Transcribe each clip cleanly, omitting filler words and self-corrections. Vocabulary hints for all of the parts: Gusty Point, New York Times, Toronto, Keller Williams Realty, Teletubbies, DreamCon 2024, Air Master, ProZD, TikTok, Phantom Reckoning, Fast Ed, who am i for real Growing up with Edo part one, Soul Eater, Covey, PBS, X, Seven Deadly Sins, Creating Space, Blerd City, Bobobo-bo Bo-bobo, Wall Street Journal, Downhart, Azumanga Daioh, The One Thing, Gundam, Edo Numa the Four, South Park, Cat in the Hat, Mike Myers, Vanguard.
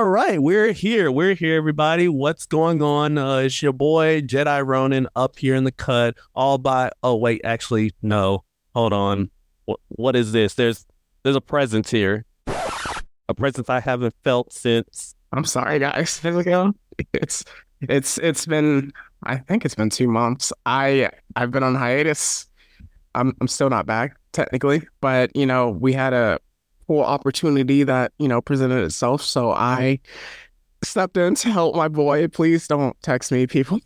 All right, we're here. We're here, everybody. What's going on? It's your boy, Jedi Ronin, up here in the cut, all by... Oh, wait, actually, no. Hold on. What is this? There's a presence here. A presence I haven't felt since... I'm sorry, guys. It's been... I think it's been 2 months. I've been on hiatus. I'm still not back, technically. But, you know, we had a... opportunity that, you know, presented itself, so I stepped in to help my boy. Please don't text me, people.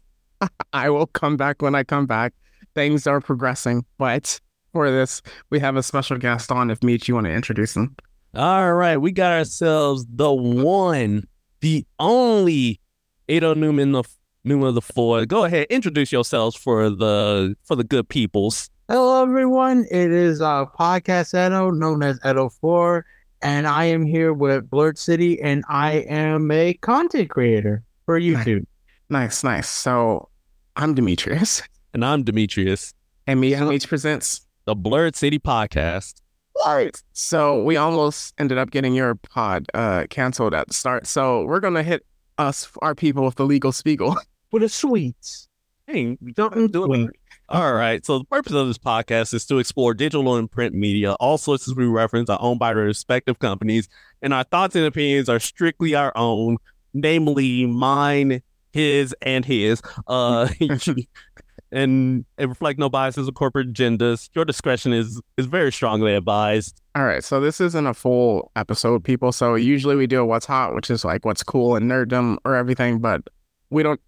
I will come back when I come back. Things are progressing, but for this we have a special guest on. If Meech, you want to introduce him? All right, we got ourselves the one, the only Edo Numa the Four. Go ahead, introduce yourselves for the good peoples. Hello, everyone. It is Podcast Edo, known as Edd n, and I am here with Blerd City, and I am a content creator for YouTube. Nice. So, I'm Demetrius. And I'm Demetrius. And Meech presents the Blerd City Podcast. All right. So, we almost ended up getting your pod canceled at the start, so we're going to hit our people with the legal spiegel. With the sweets. Hey, don't do it. All right. So the purpose of this podcast is to explore digital and print media. All sources we reference are owned by their respective companies, and our thoughts and opinions are strictly our own, namely mine, his, and his. And reflect no biases or corporate agendas. Your discretion is very strongly advised. All right. So this isn't a full episode, people. So usually we do a What's Hot, which is like what's cool and nerddom or everything, but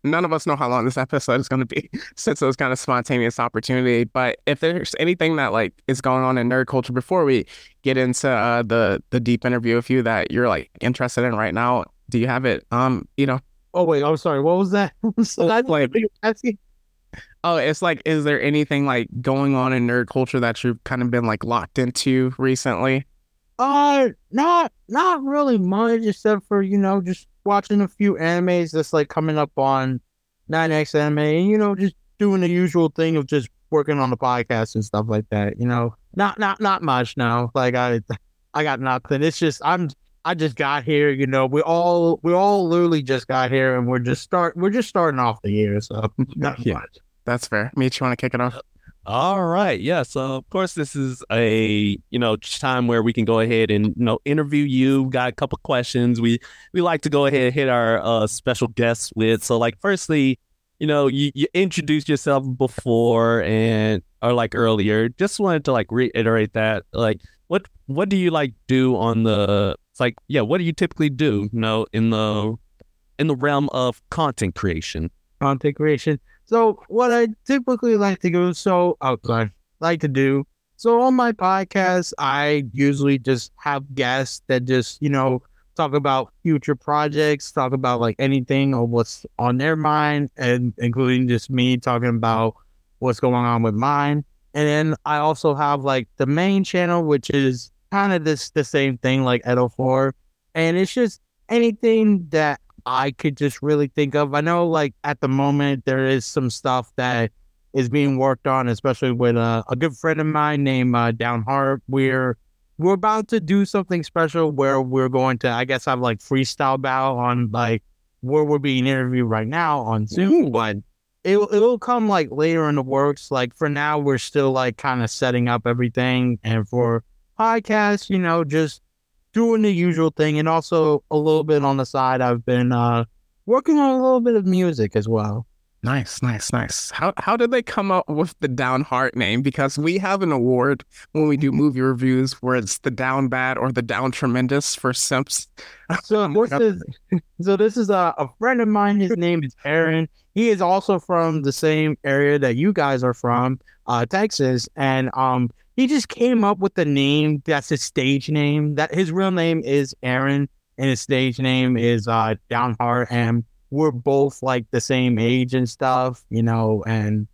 none of us know how long this episode is going to be, since it was kind of spontaneous opportunity. But if there's anything that like is going on in nerd culture before we get into the deep interview with you that you're like interested in right now, do you have it? You know. Oh wait, I'm sorry. What was that? Oh, it's like, is there anything like going on in nerd culture that you've kind of been like locked into recently? Not really much, except for, you know, just watching a few animes that's like coming up on 9X Anime, and, you know, just doing the usual thing of just working on the podcast and stuff like that. You know, not much now. Like I got nothing. It's just I just got here. You know, we all literally just got here, and we're just starting off the year. So not much. That's fair. Meech, you want to kick it off? All right. Yeah. So, of course, this is a, you know, time where we can go ahead and, you know, interview you. We've got a couple questions we like to go ahead and hit our special guests with. So, like, firstly, you know, you introduced yourself before or like earlier. Just wanted to like reiterate that. Like, what do you like do on the, it's like, yeah, what do you typically do, you know, in the realm of content creation? So what I typically like to do. So on my podcast, I usually just have guests that just, you know, talk about future projects, talk about like anything or what's on their mind, and including just me talking about what's going on with mine. And then I also have like the main channel, which is kind of the same thing like Edd n. And it's just anything that I could just really think of. I know, like, at the moment, there is some stuff that is being worked on, especially with a good friend of mine named Downhart. We're about to do something special where we're going to, I guess, have, like, freestyle battle on, like, where we're being interviewed right now on Zoom. But it'll come, like, later in the works. Like, for now, we're still, like, kind of setting up everything. And for podcasts, you know, just doing the usual thing, and also a little bit on the side, I've been working on a little bit of music as well. Nice. How did they come up with the Downhart name? Because we have an award when we do movie reviews where it's the Down Bad or the Down Tremendous for simps. So this is a friend of mine. His name is Aaron. He is also from the same area that you guys are from, Texas, and he just came up with the name. That's his stage name. That his real name is Aaron, and his stage name is Downhart. And we're both like the same age and stuff, you know. And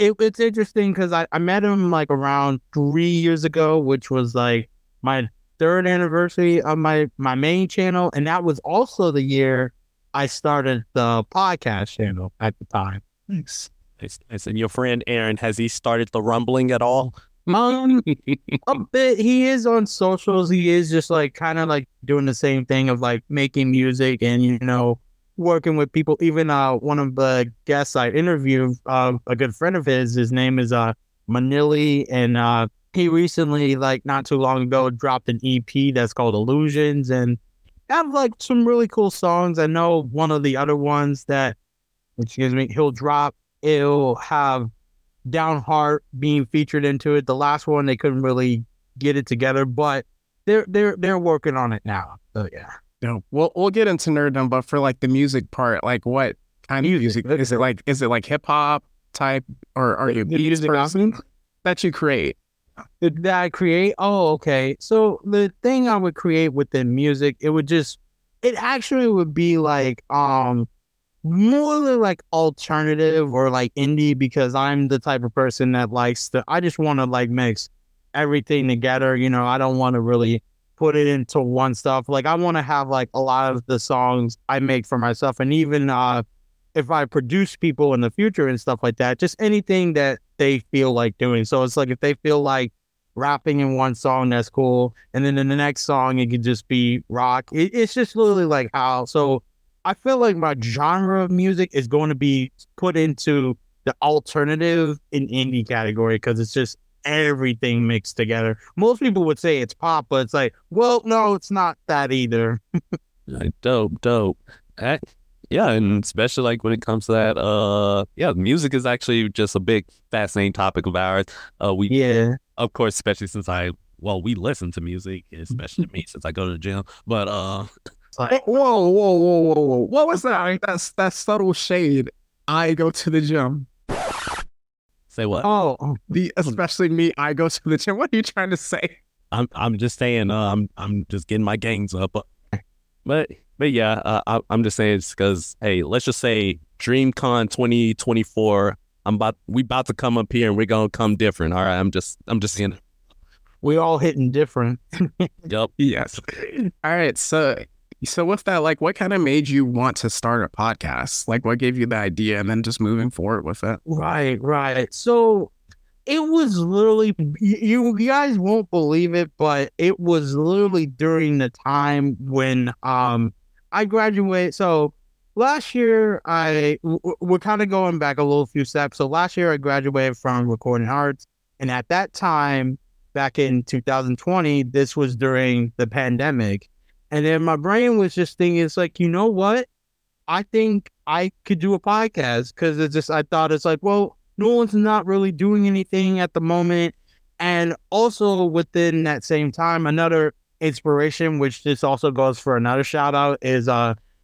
it's interesting because I met him like around 3 years ago, which was like my third anniversary of my main channel, and that was also the year I started the podcast channel at the time. Thanks. And your friend Aaron, has he started the rumbling at all? A bit. He is on socials. He is just like kind of like doing the same thing of like making music and, you know, working with people. Even one of the guests I interviewed, a good friend of his name is Manili, and he recently, like not too long ago, dropped an EP that's called Illusions, and have like some really cool songs. I know one of the other ones that, he'll drop, it'll have Downhart being featured into it. The last one, they couldn't really get it together, but they're working on it now. So yeah. No, we'll get into nerddom, but for like the music part, like what kind of music? Is it like hip hop type, or are you the music person that you create? That I create? Oh, okay. So the thing I would create within music, it would be like more like alternative or like indie, because I'm the type of person that likes to, I just want to like mix everything together. You know, I don't want to really put it into one stuff. Like I want to have like a lot of the songs I make for myself, and even if I produce people in the future and stuff like that, just anything that they feel like doing. So it's like if they feel like rapping in one song, that's cool, and then in the next song it could just be rock. It's just literally like how. So I feel like my genre of music is going to be put into the alternative and indie category, because it's just everything mixed together. Most people would say it's pop, but it's like, well, no, it's not that either. dope. Yeah, and especially like when it comes to that, music is actually just a big fascinating topic of ours. Of course, especially since we listen to music, especially me since I go to the gym. But it's like, whoa, what was that? That's that subtle shade. I go to the gym. Say what? Oh, especially me. I go to the gym. What are you trying to say? I'm just saying. I'm just getting my gains up. But yeah, I'm just saying it's because, hey, let's just say DreamCon 2024. We about to come up here and we're gonna come different. All right, I'm just saying. We all hitting different. Yup. Yes. All right. So with that, like, what kind of made you want to start a podcast? Like, what gave you the idea, and then just moving forward with it? Right. So it was literally, you guys won't believe it, but it was literally during the time when I graduated. So last year, we're kind of going back a few steps. So last year, I graduated from Recording Arts, and at that time, back in 2020, this was during the pandemic. And then my brain was just thinking, it's like, you know what? I think I could do a podcast, because I thought it's like, well, no one's not really doing anything at the moment. And also within that same time, another inspiration, which this also goes for another shout out, is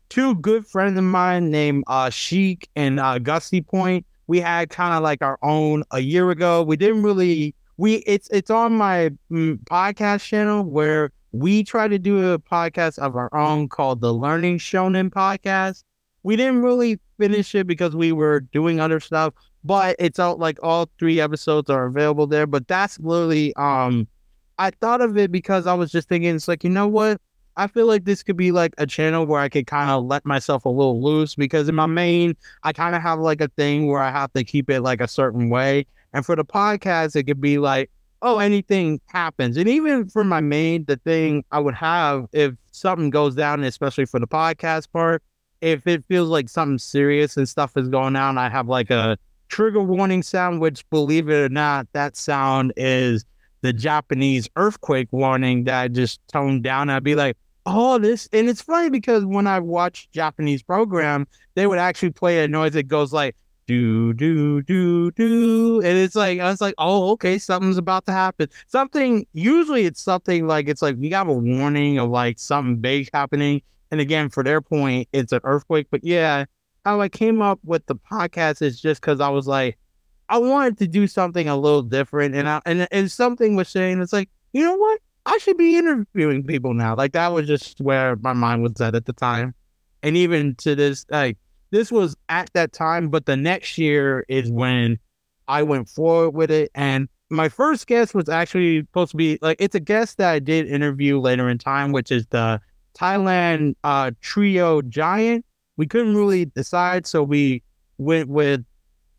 two good friends of mine named Sheik and Gusty Point. We had kind of like our own a year ago. We didn't really, it's on my podcast channel where we tried to do a podcast of our own called The Learning Shonen Podcast. We didn't really finish it because we were doing other stuff, but it's out, like all 3 episodes are available there. But that's literally, I thought of it because I was just thinking, it's like, you know what? I feel like this could be like a channel where I could kind of let myself a little loose, because in my main, I kind of have like a thing where I have to keep it like a certain way. And for the podcast, it could be like, oh, anything happens. And even for my main, the thing I would have, if something goes down, especially for the podcast part, if it feels like something serious and stuff is going on, I have like a trigger warning sound, which, believe it or not, that sound is the Japanese earthquake warning that I just toned down. I'd be like, oh, this. And it's funny because when I watch Japanese program, they would actually play a noise that goes like, do, do, do, do. And it's like, I was like, oh, okay, something's about to happen. Something, usually it's something like, it's like, we got a warning of like something big happening. And again, for their point, it's an earthquake. But yeah, how I came up with the podcast is just because I was like, I wanted to do something a little different. And something was saying, it's like, you know what? I should be interviewing people now. Like, that was just where my mind was at the time. And even to this, like, this was at that time, but the next year is when I went forward with it. And my first guest was actually supposed to be, like, it's a guest that I did interview later in time, which is the Thailand trio giant. We couldn't really decide, so we went with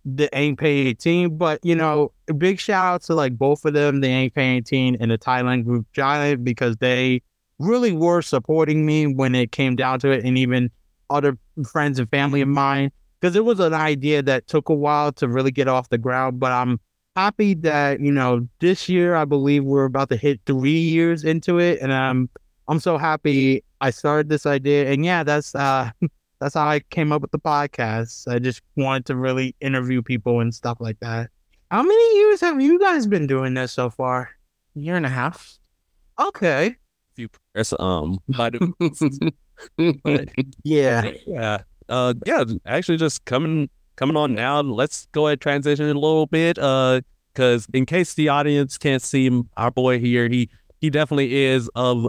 the Aang Pei 18, but, you know, a big shout out to, like, both of them, the Aang Pei 18 and the Thailand Group Giant, because they really were supporting me when it came down to it, and even other friends and family of mine, because it was an idea that took a while to really get off the ground. But I'm happy that, you know, this year, I believe we're about to hit 3 years into it, and I'm so happy I started this idea. And yeah, that's how I came up with the podcast. I just wanted to really interview people and stuff like that. How many years have you guys been doing this so far? 1.5 years. Okay. Few prayers. Yeah. Actually, just coming on now. Let's go ahead and transition a little bit. Because in case the audience can't see him, our boy here, he definitely is of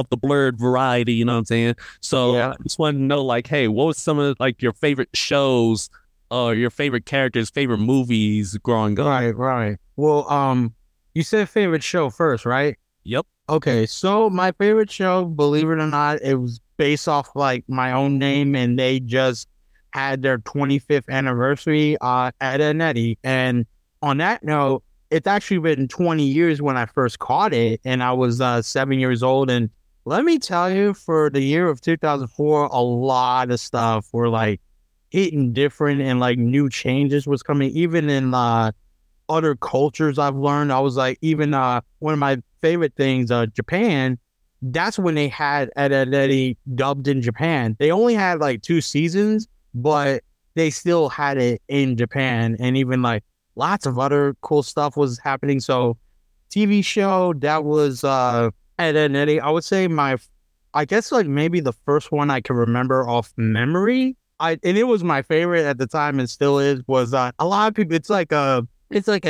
the blurred variety, you know what I'm saying? So yeah. I just wanted to know, like, hey, what was some of, like, your favorite shows or your favorite characters, favorite movies growing up? Right. Well, you said favorite show first, right? Yep. Okay, so my favorite show, believe it or not, it was based off, like, My Own Name, and they just had their 25th anniversary, Edd, n Eddy. And on that note, it's actually been 20 years when I first caught it, and I was 7 years old. And let me tell you, for the year of 2004, a lot of stuff were, like, hitting different, and, like, new changes was coming. Even in other cultures I've learned, I was like, even one of my favorite things, Japan, that's when they had Edd, n Eddy dubbed in Japan. They only had, like, 2 seasons, but they still had it in Japan. And even, like, lots of other cool stuff was happening. So TV show, that was Edd, n Eddy. I would say maybe the first one I can remember off memory. And it was my favorite at the time and still is, was a lot of people, it's like a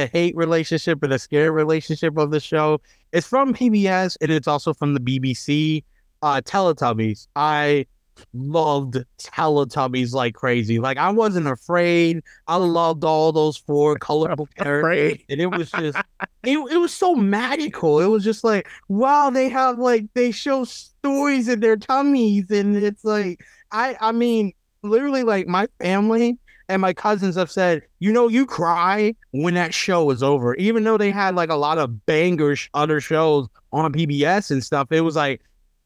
hate relationship or the scare relationship of the show. It's from PBS and it's also from the BBC. Teletubbies. I loved Teletubbies like crazy. Like, I wasn't afraid. I loved all those 4 colorful characters, and it was just it was so magical. It was just like, wow, they have, like, they show stories in their tummies, and it's like, I mean, literally, like, my family and my cousins have said, you know, you cry when that show is over, even though they had, like, a lot of bangers other shows on PBS and stuff. It was like,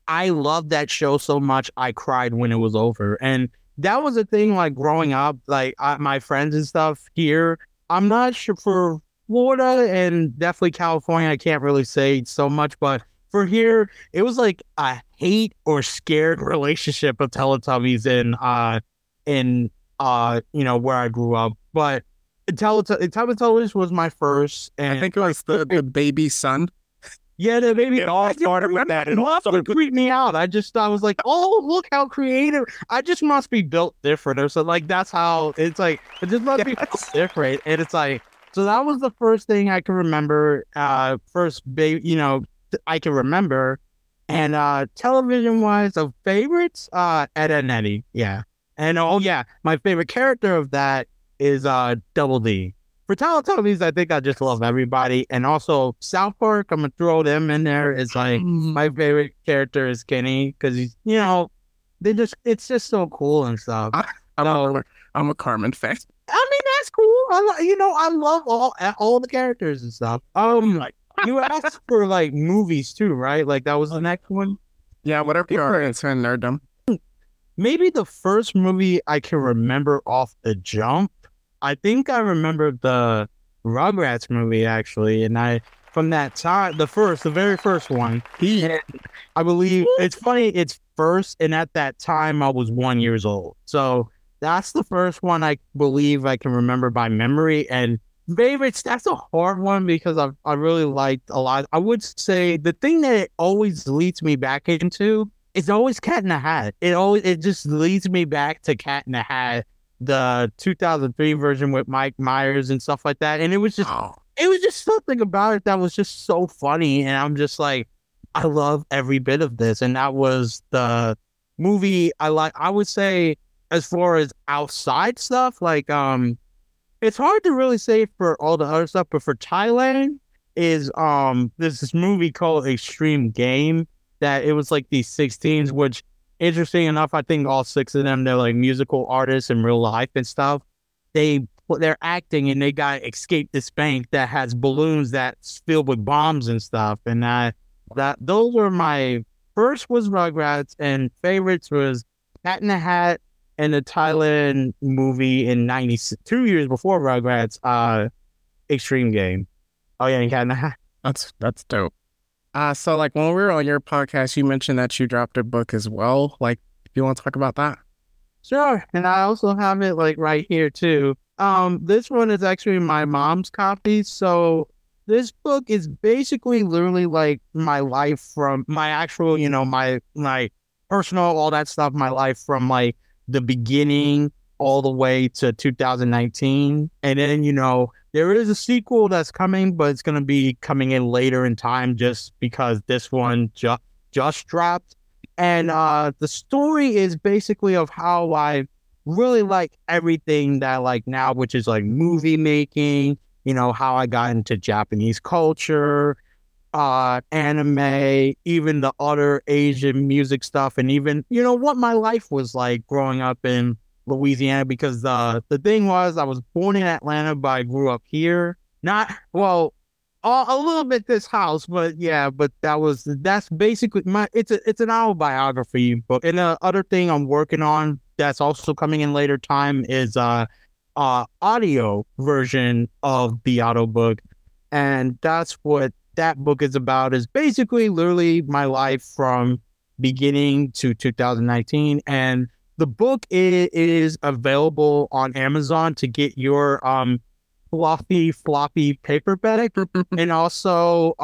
I loved that show so much, I cried when it was over. And that was a thing, like, growing up, like, my friends and stuff here, I'm not sure for Florida and definitely California, I can't really say so much, but for here, it was like a hate or scared relationship of Teletubbies in you know, where I grew up. But Teletubbies was my first. And I think it was the baby son. Yeah, the baby all started with that. It also creeped me out. I was like, oh, look how creative. I just must be built different. Or so, like, that's how it's like, it just must be built different. And it's like, so that was the first thing I can remember. I can remember. And television wise, of favorites, Edd, n Eddy. Yeah. And oh, yeah, my favorite character of that is Double D. For Teletubbies, I think I just love everybody. And also South Park, I'm going to throw them in there. It's like, my favorite character is Kenny, because he's, you know, it's just so cool and stuff. I'm a Carmen fan. I mean, that's cool. I love all the characters and stuff. You asked for, like, movies too, right? Like, that was the next one? Yeah, whatever you are, it's in nerddom. Maybe the first movie I can remember off the jump, I think I remember the Rugrats movie, actually, and from that time, the very first one, I believe, it's funny, it's first, and at that time, I was 1 years old, so that's the first one I believe I can remember by memory. And favorites, that's a hard one, because I really liked a lot. I would say the thing that it always leads me back into is always Cat in the Hat. It just leads me back to Cat in the Hat, the 2003 version with Mike Myers and stuff like that. And it was just something about it that was just so funny. And I'm just like, I love every bit of this. And that was the movie I like. I would say, as far as outside stuff, like, it's hard to really say for all the other stuff, but for Thailand is, there's this movie called Extreme Game, that it was like these 16s, which, interesting enough, I think all 6 of them, they're like musical artists in real life and stuff. They they're acting and they got to escape this bank that has balloons that's filled with bombs and stuff. And those were my first was Rugrats, and favorites was Cat in the Hat and the Thailand movie in 96, 2 years before Rugrats, Extreme Game. Oh yeah, and Cat in the Hat. That's dope. So like when we were on your podcast, you mentioned that you dropped a book as well. Like, if you want to talk about that. Sure. And I also have it like right here too. This one is actually my mom's copy. So this book is basically literally like my life from my actual, you know, my personal, all that stuff, my life from like the beginning all the way to 2019. And then, you know, there is a sequel that's coming, but it's going to be coming in later in time just because this one just dropped. And the story is basically of how I really like everything that I like now, which is like movie making, you know, how I got into Japanese culture, anime, even the other Asian music stuff, and even, you know, what my life was like growing up in Louisiana, because the thing was I was born in Atlanta, but I grew up here. Not, well, a little bit this house, but yeah, but that's basically my, it's an autobiography book. And the other thing I'm working on that's also coming in later time is audio version of the auto book. And that's what that book is about, is basically literally my life from beginning to 2019. And the book is available on Amazon to get your floppy paperback, and also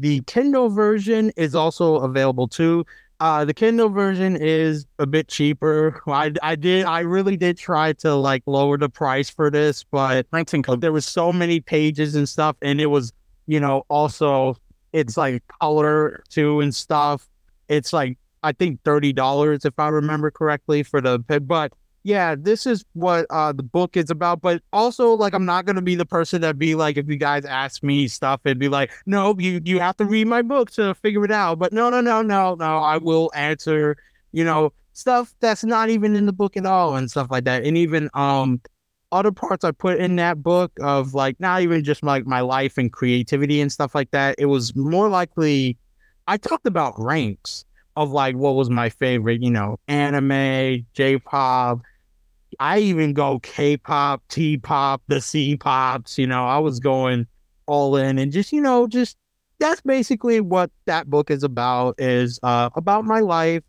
the Kindle version is also available too. The Kindle version is a bit cheaper. I really did try to like lower the price for this, but there was so many pages and stuff, and it was, you know, also it's like color too and stuff. It's like I think $30 if I remember correctly for the, but yeah, this is what the book is about. But also, like, I'm not going to be the person that be like, if you guys ask me stuff, it'd be like, no, you have to read my book to figure it out. But no, I will answer, you know, stuff that's not even in the book at all and stuff like that. And even other parts I put in that book of, like, not even just like my life and creativity and stuff like that. It was more likely I talked about ranks of, like, what was my favorite, you know, anime, J-pop, I even go K-pop, T-pop, the C-pops, you know, I was going all in, and just, you know, just that's basically what that book is about, is about my life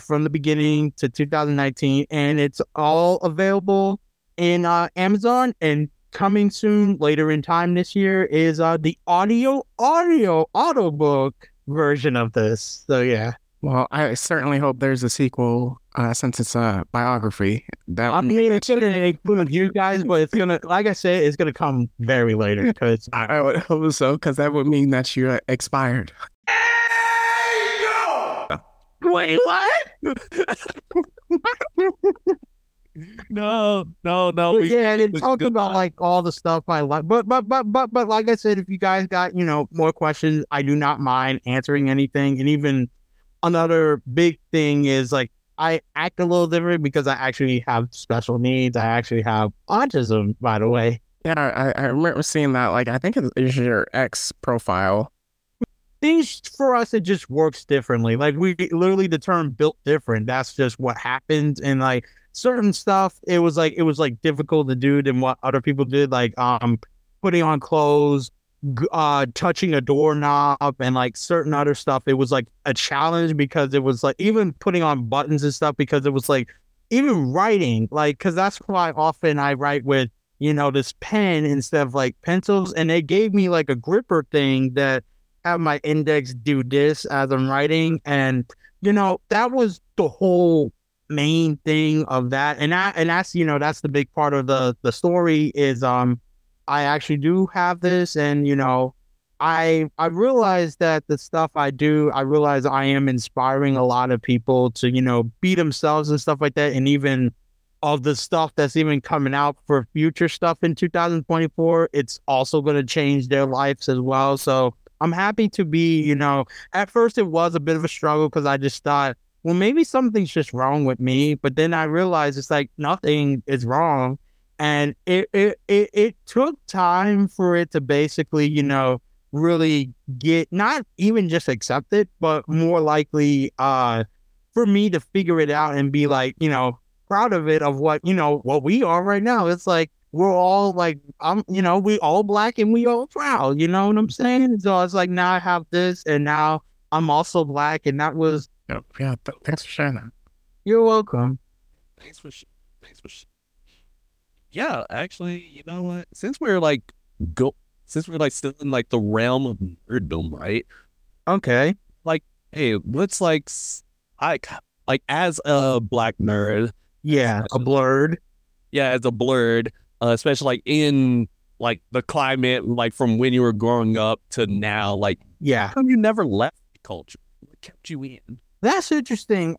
from the beginning to 2019, and it's all available in Amazon, and coming soon later in time this year is the audio audiobook version of this. So yeah. Well, I certainly hope there's a sequel, since it's a biography. I mean, it's going to include you guys, but it's going to, like I said, it's going to come very later. Because I would hope so, because that would mean that you're expired. Wait, what? No. Yeah, and talking about like all the stuff I like, but like I said, if you guys got, you know, more questions, I do not mind answering anything. And even another big thing is, like, I act a little different because I actually have special needs. I actually have autism, by the way. Yeah, I remember seeing that. Like, I think it's your ex profile. Things for us, it just works differently. Like, we literally, the term built different. That's just what happens. And like certain stuff, it was like difficult to do than what other people did. Like putting on clothes, touching a doorknob, and like certain other stuff, it was like a challenge, because it was like even putting on buttons and stuff, because it was like even writing, like, because that's why often I write with, you know, this pen instead of like pencils, and they gave me like a gripper thing that have my index do this as I'm writing, and you know, that was the whole main thing of that, and that's, you know, that's the big part of the story is I actually do have this, and, you know, I realize that the stuff I do, I realize I am inspiring a lot of people to, you know, be themselves and stuff like that. And even of the stuff that's even coming out for future stuff in 2024, it's also going to change their lives as well. So I'm happy to be, you know, at first it was a bit of a struggle, because I just thought, well, maybe something's just wrong with me. But then I realized it's like nothing is wrong. And it took time for it to basically, you know, really get, not even just accept it, but more likely for me to figure it out and be like, you know, proud of it, of what, you know, what we are right now. It's like, we're all like, you know, we all black and we all proud, you know what I'm saying? So it's like, now I have this and now I'm also black. And that was, yeah, thanks for sharing that. You're welcome. Thanks for yeah, actually, you know what? Since we're like still in like the realm of nerddom, right? Okay. Like, hey, let's like, as a black nerd. Yeah, a blurred. Yeah, as a blurred, especially like in like the climate, like from when you were growing up to now, like, yeah, how come you never left the culture? What kept you in? That's interesting.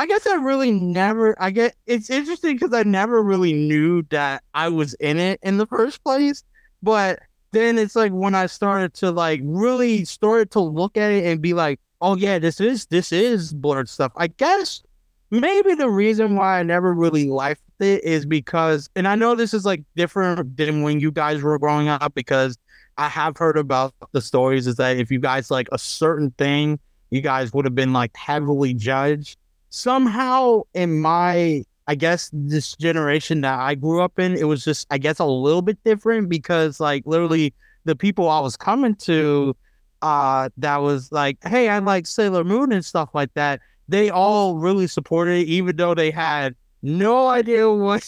I guess I really never, I get, it's interesting because I never really knew that I was in it in the first place. But then it's like when I started to like really started to look at it and be like, oh yeah, this is blurred stuff. I guess maybe the reason why I never really liked it is because, and I know this is like different than when you guys were growing up, because I have heard about the stories is that if you guys like a certain thing, you guys would have been like heavily judged. Somehow in my, I guess this generation that I grew up in, it was just, I guess, a little bit different because like literally the people I was coming to that was like, hey, I like Sailor Moon and stuff like that. They all really supported it, even though they had no idea what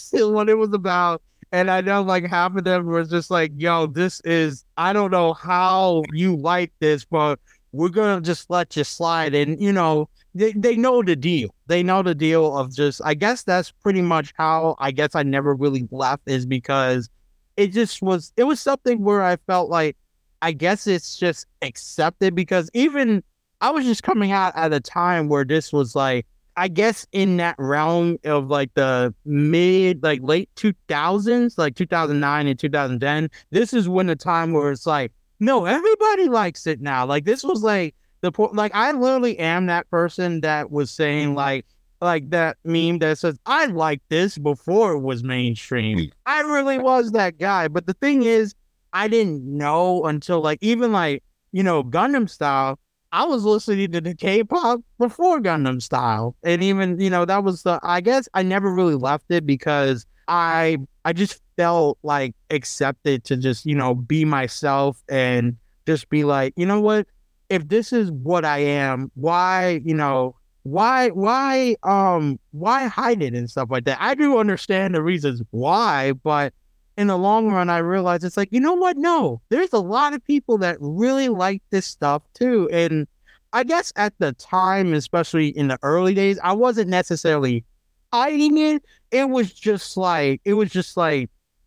it was about. And I know like half of them was just like, yo, this is, I don't know how you like this, but we're going to just let you slide. And, you know, they know the deal. They know the deal of just, I guess that's pretty much how I guess I never really left, is because it was something where I felt like, I guess it's just accepted, because even I was just coming out at a time where this was like, I guess in that realm of like the late 2000s, like 2009 and 2010, this is when the time where it's like, no, everybody likes it now. Like this was like the point, like I literally am that person that was saying like that meme that says, I liked this before it was mainstream. I really was that guy. But the thing is, I didn't know until like, even like, you know, Gundam style, I was listening to the K-pop before Gundam style. And even, you know, that was the, I guess I never really left it because I just felt like accepted to just, you know, be myself and just be like, you know what? If this is what I am, why, you know, why hide it and stuff like that? I do understand the reasons why, but in the long run, I realized it's like, you know what? No, there's a lot of people that really like this stuff too. And I guess at the time, especially in the early days, I wasn't necessarily hiding it. It was just like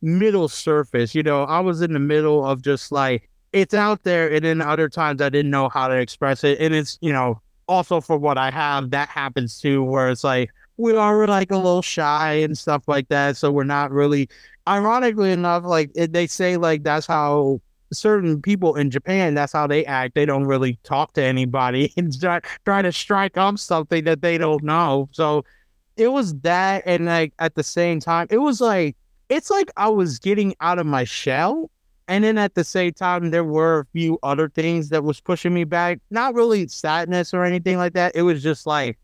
middle surface, you know, I was in the middle of just like, it's out there, and then other times I didn't know how to express it. And it's, you know, also for what I have, that happens too, where it's like, we are like a little shy and stuff like that. So we're not really, ironically enough, like they say, like that's how certain people in Japan, that's how they act. They don't really talk to anybody and try to strike up something that they don't know. So it was that, and like at the same time, it was like, it's like I was getting out of my shell. And then at the same time, there were a few other things that was pushing me back. Not really sadness or anything like that. It was just like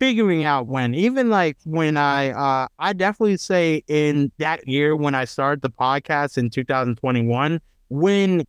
figuring out when. Even like when I definitely say in that year when I started the podcast in 2021, when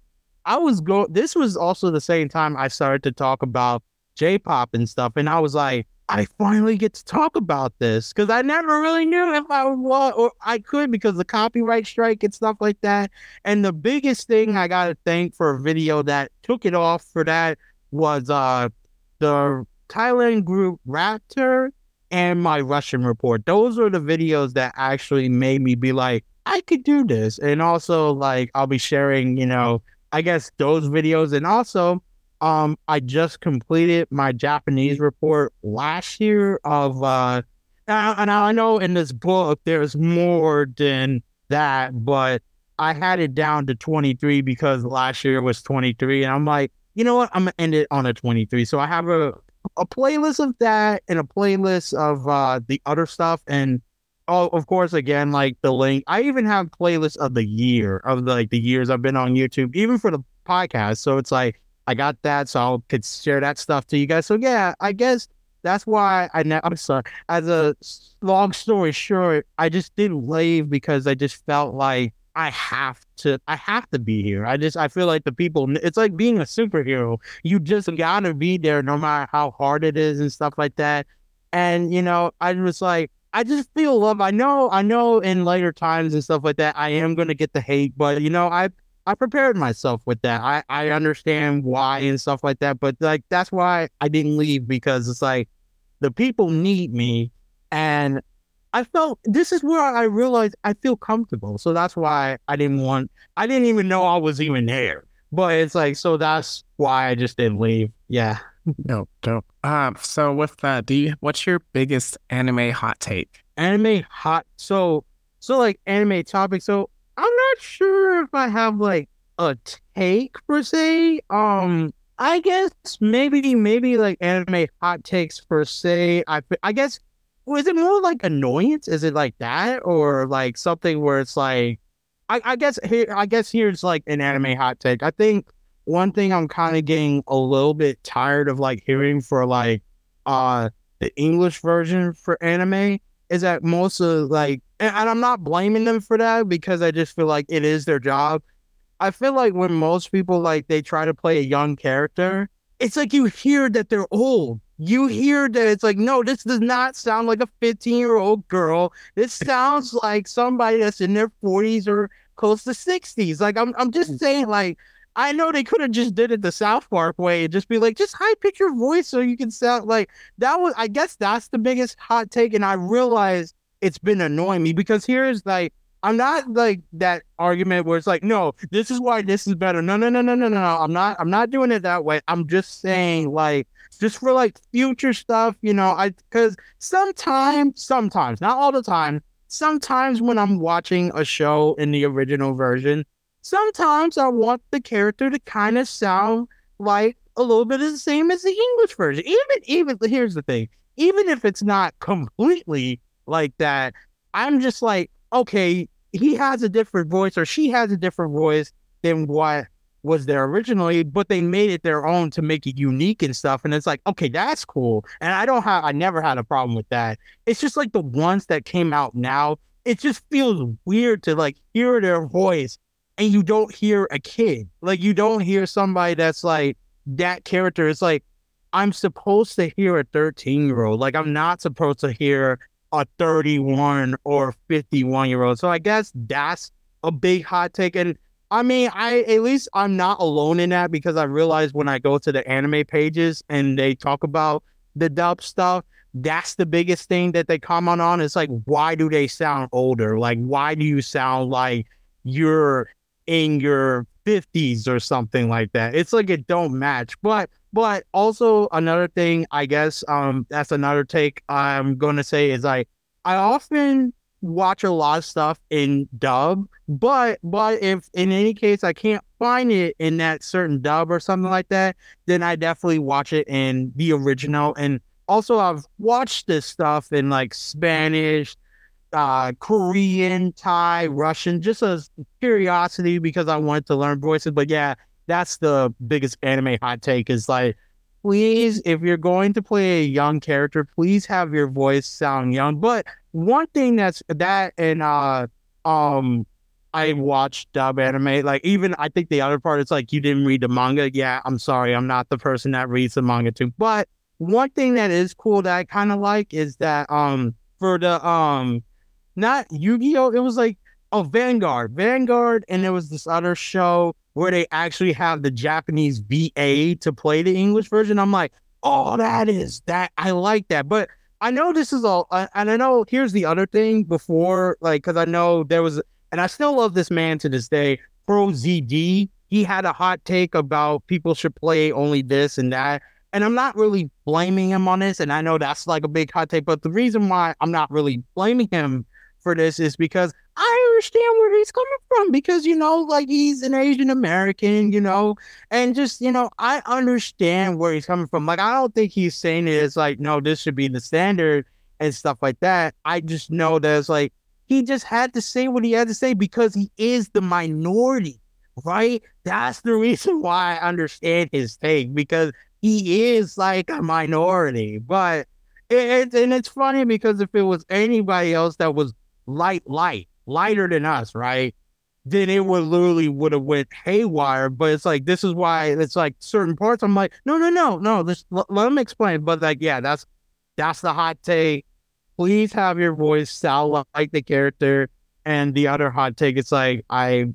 I was this was also the same time I started to talk about J-pop and stuff. And I was like, I finally get to talk about this, because I never really knew if I would want or I could, because the copyright strike and stuff like that. And the biggest thing I got to thank for a video that took it off for that was the Thailand Group Raptor and my Russian report. Those are the videos that actually made me be like, I could do this. And also like, I'll be sharing, you know, I guess those videos. And also, I just completed my Japanese report last year of, and I know in this book there's more than that, but I had it down to 23 because last year was 23. And I'm like, you know what? I'm going to end it on a 23. So I have a playlist of that and a playlist of the other stuff. And oh, of course, again, like the link. I even have playlists of the year, of like the years I've been on YouTube, even for the podcast. So it's like, I got that, so I could share that stuff to you guys. So yeah, I guess that's why I'm sorry. As a long story short, I just didn't leave because I just felt like I have to be here. I feel like the people, it's like being a superhero. You just gotta be there no matter how hard it is and stuff like that. And, you know, I was like, I just feel love. I know in later times and stuff like that, I am going to get the hate, but, you know, I prepared myself with that. I understand why and stuff like that, but like, that's why I didn't leave, because it's like the people need me. And I felt, this is where I realized I feel comfortable. So that's why I didn't even know I was even there. But it's like, so that's why I just didn't leave. Yeah. No, dope. So with that, what's your biggest anime hot take? Anime hot. So like anime topic. So I'm not sure if I have like a take per se. I guess maybe like anime hot takes per se. I guess, is it more like annoyance? Is it like that, or like something where it's like, I guess here's like an anime hot take. I think one thing I'm kind of getting a little bit tired of like hearing for like the English version for anime is that most of like, and I'm not blaming them for that, because I just feel like it is their job. I feel like when most people like they try to play a young character, it's like you hear that they're old. You hear that it's like, no, this does not sound like a 15-year-old girl. This sounds like somebody that's in their 40s or close to 60s. Like I'm just saying, like, I know they could have just did it the South Park way and just be like, just high pitch your voice so you can sound like that. Was, I guess that's the biggest hot take. And I realize it's been annoying me, because here's like, I'm not like that argument where it's like, no, this is why this is better. No. I'm not doing it that way. I'm just saying, like, just for like future stuff, you know, because sometimes, not all the time, sometimes when I'm watching a show in the original version, sometimes I want the character to kind of sound like a little bit of the same as the English version. Even here's the thing, even if it's not completely like that, I'm just like, okay, he has a different voice or she has a different voice than what was there originally, but they made it their own to make it unique and stuff. And it's like, okay, that's cool. And I never had a problem with that. It's just like the ones that came out now, it just feels weird to like hear their voice. And you don't hear a kid. Like, you don't hear somebody that's, like, that character. It's like, I'm supposed to hear a 13-year-old. Like, I'm not supposed to hear a 31 or 51-year-old. So I guess that's a big hot take. And, I mean, at least I'm not alone in that, because I realize when I go to the anime pages and they talk about the dub stuff, that's the biggest thing that they comment on. It's like, why do they sound older? Like, why do you sound like you're in your 50s or something like that? It's like, it don't match. But also another thing, I guess, that's another take I'm gonna say is, like, I often watch a lot of stuff in dub, but if in any case I can't find it in that certain dub or something like that, then I definitely watch it in the original. And also I've watched this stuff in like Spanish, Korean, Thai, Russian, just as curiosity, because I wanted to learn voices. But yeah, that's the biggest anime hot take, is like, please, if you're going to play a young character, please have your voice sound young. But one thing I watched dub anime, like, even I think the other part is like, you didn't read the manga. Yeah, I'm sorry, I'm not the person that reads the manga too. But one thing that is cool that I kind of like is that for the not Yu-Gi-Oh, it was like, oh, Vanguard, and there was this other show where they actually have the Japanese VA to play the English version. I'm like, oh, that is that. I like that. But I know this is all, and I know here's the other thing before, like, because I know there was, and I still love this man to this day, ProZD. He had a hot take about people should play only this and that. And I'm not really blaming him on this, and I know that's like a big hot take, but the reason why I'm not really blaming him for this is because I understand where he's coming from, because, you know, like, he's an Asian American, you know, and just, you know, I understand where he's coming from. Like, I don't think he's saying it as like, no, this should be the standard. and stuff like that. I just know that it's like, he just had to say what he had to say because he is the minority, right? That's the reason why I understand his take, because he is like a minority. But it's funny because if it was anybody else that was lighter than us, right, then it would literally would have went haywire. But it's like, this is why it's like certain parts I'm like, no, just let him explain. But like, yeah, that's the hot take. Please have your voice sound like the character. And the other hot take, it's like, I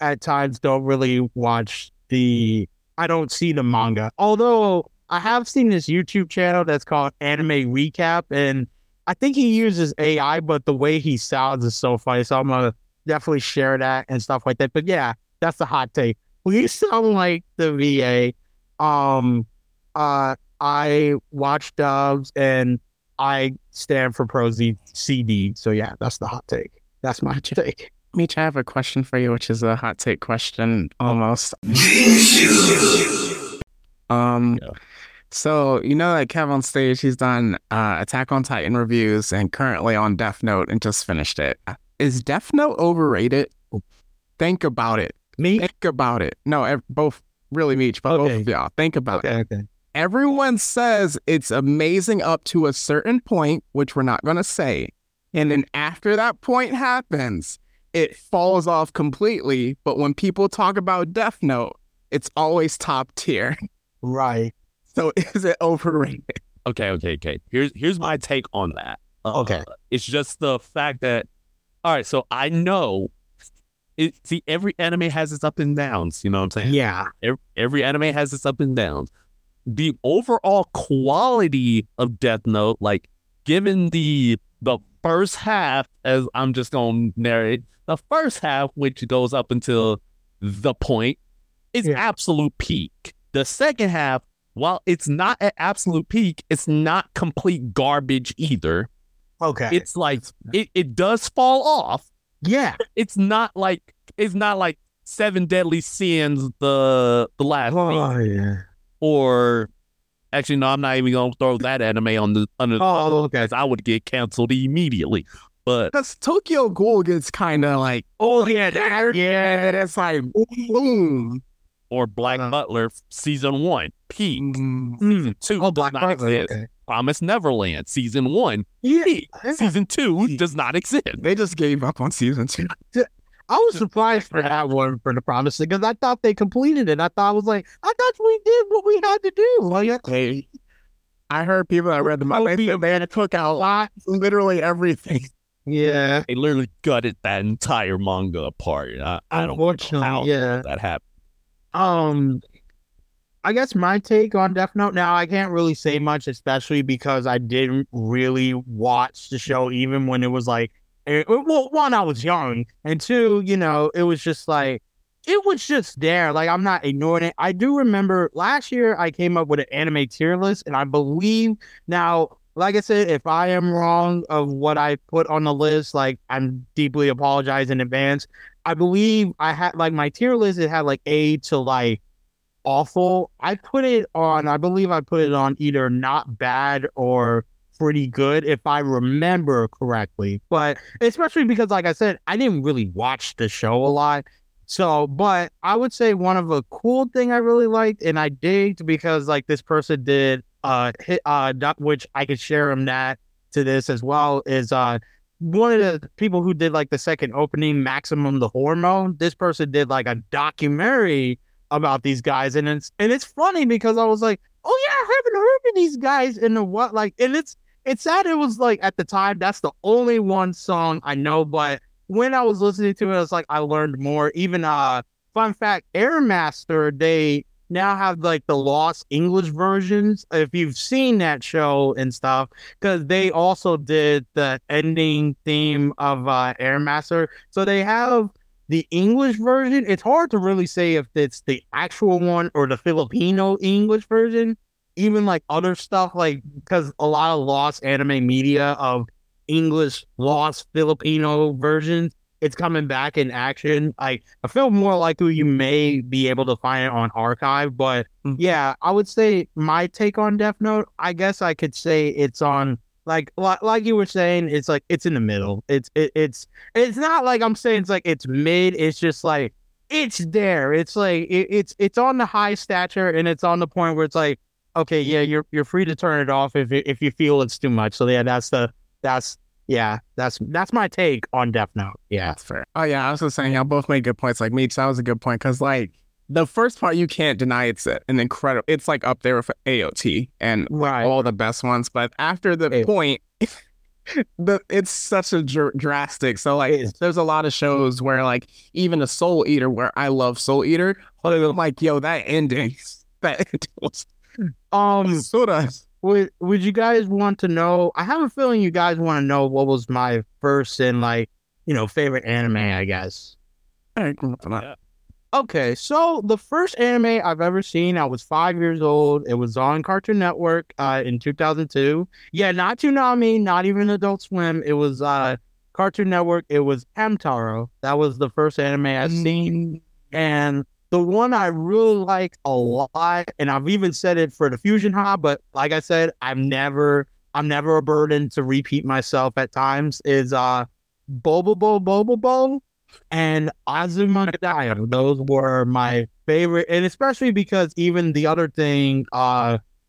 at times don't really watch I don't see the manga. Although I have seen this YouTube channel that's called Anime Recap, and I think he uses AI, but the way he sounds is so funny. So I'm going to definitely share that and stuff like that. But yeah, that's the hot take. Please sound like the VA. I watch dubs and I stand for ProZD. So yeah, that's the hot take. That's my take. Mitch, I have a question for you, which is a hot take question almost. So, you know, like Kev on stage, he's done Attack on Titan reviews and currently on Death Note and just finished it. Is Death Note overrated? Think about it. Me? Think about it. No, both, really, Meech, but okay. Both of y'all. Think about it. Okay. Everyone says it's amazing up to a certain point, which we're not going to say. And then after that point happens, it falls off completely. But when people talk about Death Note, it's always top tier. Right. So is it overrated? Okay. Here's my take on that. Okay. It's just the fact that, all right, so I know, every anime has its up and downs, you know what I'm saying? Yeah. Every anime has its up and downs. The overall quality of Death Note, like, given the first half, as I'm just going to narrate, the first half, which goes up until the point, is absolute peak. The second half, while it's not at absolute peak, it's not complete garbage either. Okay. It's like, it does fall off. Yeah. It's not like Seven Deadly Sins, the last week. Yeah. Or, actually, no, I'm not even going to throw that anime under because I would get canceled immediately. But because Tokyo Ghoul gets kind of like, that's like, boom. Or Black Butler season 1, peak. Season 2, Black Butler. Okay. Promised Neverland season 1, peak. Season 2 does not exist. They just gave up on season 2. I was surprised for that one, for the Promised, because I thought they completed it. I thought we did what we had to do. Like, hey, I heard people that read the manga, they had to took out literally everything. Yeah, they literally gutted that entire manga apart. I don't know how that happened. I guess my take on Death Note, now I can't really say much, especially because I didn't really watch the show even when it was like, well, one, I was young, and two, you know, it was just there. Like, I'm not ignoring it. I do remember last year I came up with an anime tier list, and I believe now, like I said, if I am wrong of what I put on the list, like, I'm deeply apologize in advance. I believe I had, like, my tier list, it had like A to like awful. I believe I put it on either not bad or pretty good, if I remember correctly. But especially because, like I said, I didn't really watch the show a lot. So, but I would say one of the cool thing I really liked and I digged, because like this person did which I could share him that to this as well, is one of the people who did like the second opening, Maximum the Hormone. This person did like a documentary about these guys, and it's funny because I was like, oh yeah, I haven't heard of these guys in a while. Like, and it's sad. It was like, at the time, that's the only one song I know. But when I was listening to it, I was like, I learned more. Even fun fact, Air Master, they now have like the lost English versions, if you've seen that show and stuff, because they also did the ending theme of Air Master. So they have the English version. It's hard to really say if it's the actual one or the Filipino English version. Even like other stuff, like, because a lot of lost anime media of English lost Filipino versions, it's coming back in action. Like, I feel more likely you may be able to find it on archive. But yeah, I would say my take on Death Note, I guess I could say it's on, Like you were saying, it's like it's in the middle. It's not like I'm saying it's like it's mid. It's just like it's there. It's like it's on the high stature, and it's on the point where it's like, okay, yeah, you're free to turn it off if you feel it's too much. So yeah, that's my take on Death Note. Yeah, that's fair. Oh yeah, I was just saying y'all both made good points. Like me, that was a good point because like the first part you can't deny it's an incredible. It's like up there with AOT and right. all the best ones. But after the point, it's such a drastic. So like, there's a lot of shows where like even a Soul Eater, where I love Soul Eater, but I'm like, yo, that ending, was would you guys want to know? I have a feeling you guys want to know what was my first and like, you know, favorite anime, I guess. Yeah. Okay, so the first anime I've ever seen, I was 5 years old. It was on Cartoon Network in 2002. Yeah, not Toonami, not even Adult Swim. It was Cartoon Network. It was Hamtaro. That was the first anime I've seen. And the one I really liked a lot, and I've even said it for the Fusion Hub, but like I said, I'm never a burden to repeat myself at times, is Bobobo-bo Bo-bobo and Azumanga Daioh. Those were my favorite, and especially because even the other thing,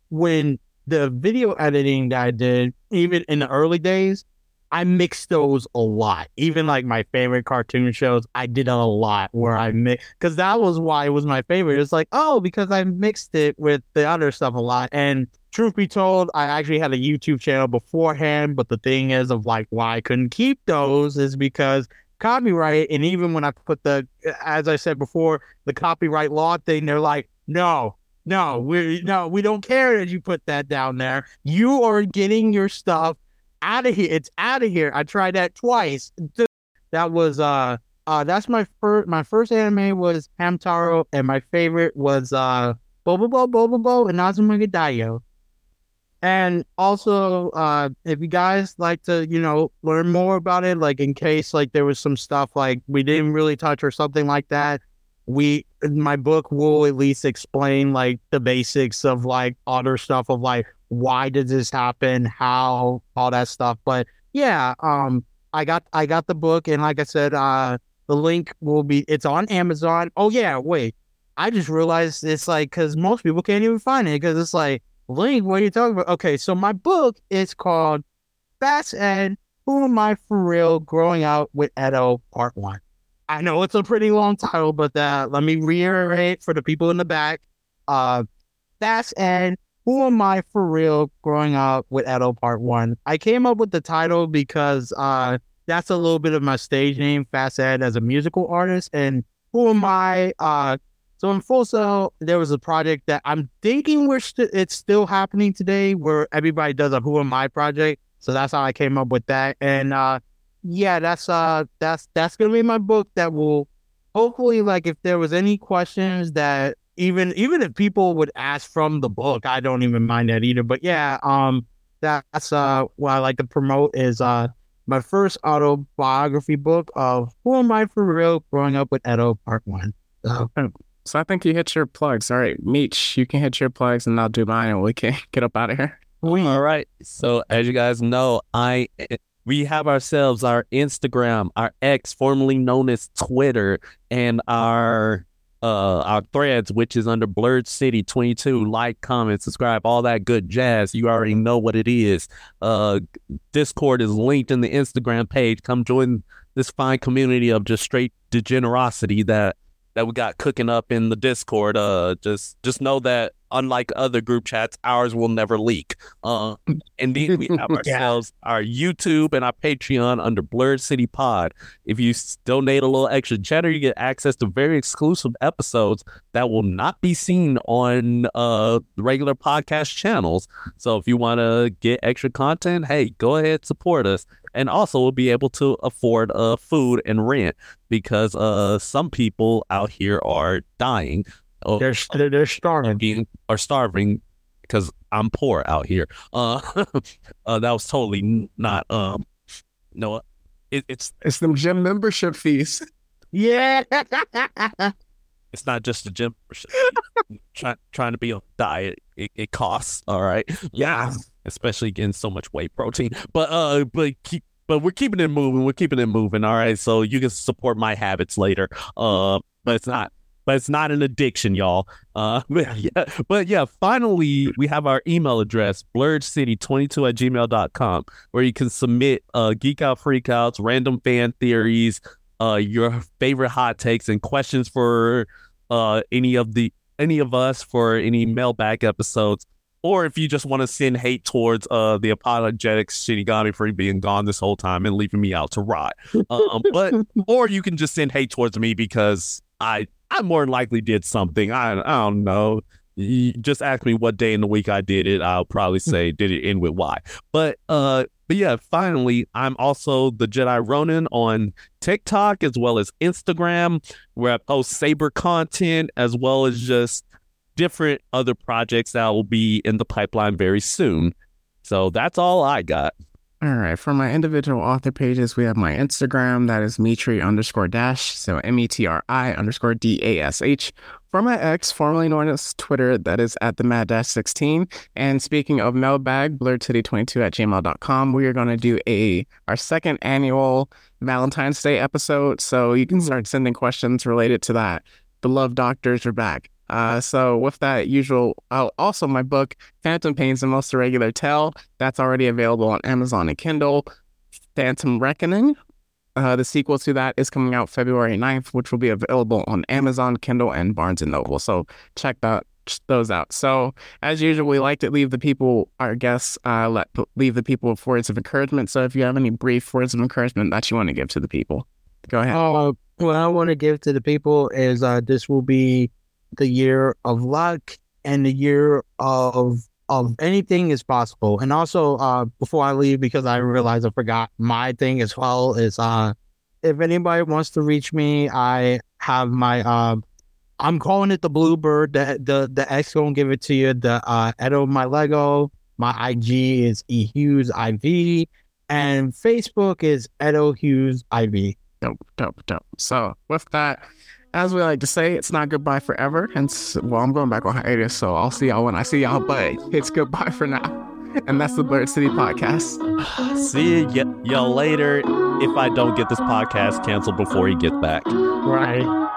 when the video editing that I did, even in the early days, I mixed those a lot. Even like my favorite cartoon shows, I did a lot where I mixed, because that was why it was my favorite. It's like, oh, because I mixed it with the other stuff a lot. And truth be told, I actually had a YouTube channel beforehand, but the thing is of like why I couldn't keep those is because copyright, and even when I put the, as I said before, the copyright law thing, they're like, we don't care that you put that down there. You are getting your stuff out of here. It's out of here. I tried that twice. That was that's my first anime was Hamtaro, and my favorite was Bobobo Bo-bobo and Azumanga Daioh. And also, if you guys like to, you know, learn more about it, like in case like there was some stuff like we didn't really touch or something like that, my book will at least explain like the basics of like other stuff of like why did this happen, how, all that stuff. But yeah, I got the book, and like I said, the link will be, it's on Amazon. Oh yeah, wait, I just realized it's like because most people can't even find it because it's like. Link, what are you talking about? Okay, so my book is called Fast Ed, Who Am I for Real Growing Up with Edo Part One. I know it's a pretty long title, but let me reiterate for the people in the back. Fast Ed, Who Am I for Real Growing Up with Edo Part One. I came up with the title because that's a little bit of my stage name, Fast Ed, as a musical artist, and Who Am I... So in Full Sail, there was a project that I'm thinking it's still happening today where everybody does a Who Am I project. So that's how I came up with that. And that's going to be my book that will hopefully, like, if there was any questions that even if people would ask from the book, I don't even mind that either. But yeah, that's what I like to promote is my first autobiography book of Who Am I for Real Growing Up with Edo Part 1. So I think you hit your plugs. All right, Meech, you can hit your plugs and I'll do mine and we can get up out of here. All right. So as you guys know, we have ourselves our Instagram, our X, formerly known as Twitter, and our threads, which is under Blerd City 22. Like, comment, subscribe, all that good jazz. You already know what it is. Discord is linked in the Instagram page. Come join this fine community of just straight degenerosity that we got cooking up in the Discord. Just know that unlike other group chats, ours will never leak. And then we have ourselves our YouTube and our Patreon under Blerd City Pod. If you donate a little extra cheddar, you get access to very exclusive episodes that will not be seen on regular podcast channels. So if you want to get extra content, hey, go ahead, support us. And also we'll be able to afford food and rent because some people out here are dying. They're starving. Are starving because I'm poor out here. That was totally not. No, it's them gym membership fees. Yeah. It's not just a gym. Trying to be on diet, it costs. All right, yeah, especially getting so much whey protein. But we're keeping it moving. We're keeping it moving. All right, so you can support my habits later. But it's not an addiction, y'all. Finally, we have our email address, blerdcity22@gmail.com, where you can submit geek out freakouts, random fan theories, your favorite hot takes, and questions for any of us for any mailbag episodes. Or if you just want to send hate towards the apologetic Shinigami for being gone this whole time and leaving me out to rot. Or you can just send hate towards me because I more than likely did something. I don't know. You just ask me what day in the week I did it. I'll probably say, did it end with Y? But yeah, finally, I'm also the Jedi Ronin on TikTok as well as Instagram, where I post Saber content as well as just different other projects that will be in the pipeline very soon. So that's all I got. All right. For my individual author pages, we have my Instagram. That is Metri_dash. So METRI_DASH. For my ex, formerly known as Twitter, that is @themad-16. And speaking of mailbag, blerdcity22@gmail.com. We are going to do our second annual Valentine's Day episode. So you can start sending questions related to that. The Love Doctors are back. So with that usual, also my book, Phantom Pains, The Most Irregular Tale, that's already available on Amazon and Kindle. Phantom Reckoning, the sequel to that is coming out February 9th, which will be available on Amazon, Kindle, and Barnes & Noble. So check those out. So as usual, we like to leave the people, our guests, leave the people with words of encouragement. So if you have any brief words of encouragement that you want to give to the people, go ahead. What I want to give to the people is this will be the year of luck and the year of anything is possible. And also, before I leave, because I realized I forgot my thing as well, is if anybody wants to reach me, I have my I'm calling it the Bluebird. The X gonna give it to you. The Edo my Lego. My IG is EHughesIV, and Facebook is EdoHughesIV. Dope. So with that, as we like to say, it's not goodbye forever. And well, I'm going back on hiatus, so I'll see y'all when I see y'all, but it's goodbye for now. And that's the Blerd City Podcast. See y'all later if I don't get this podcast canceled before he gets back. Right.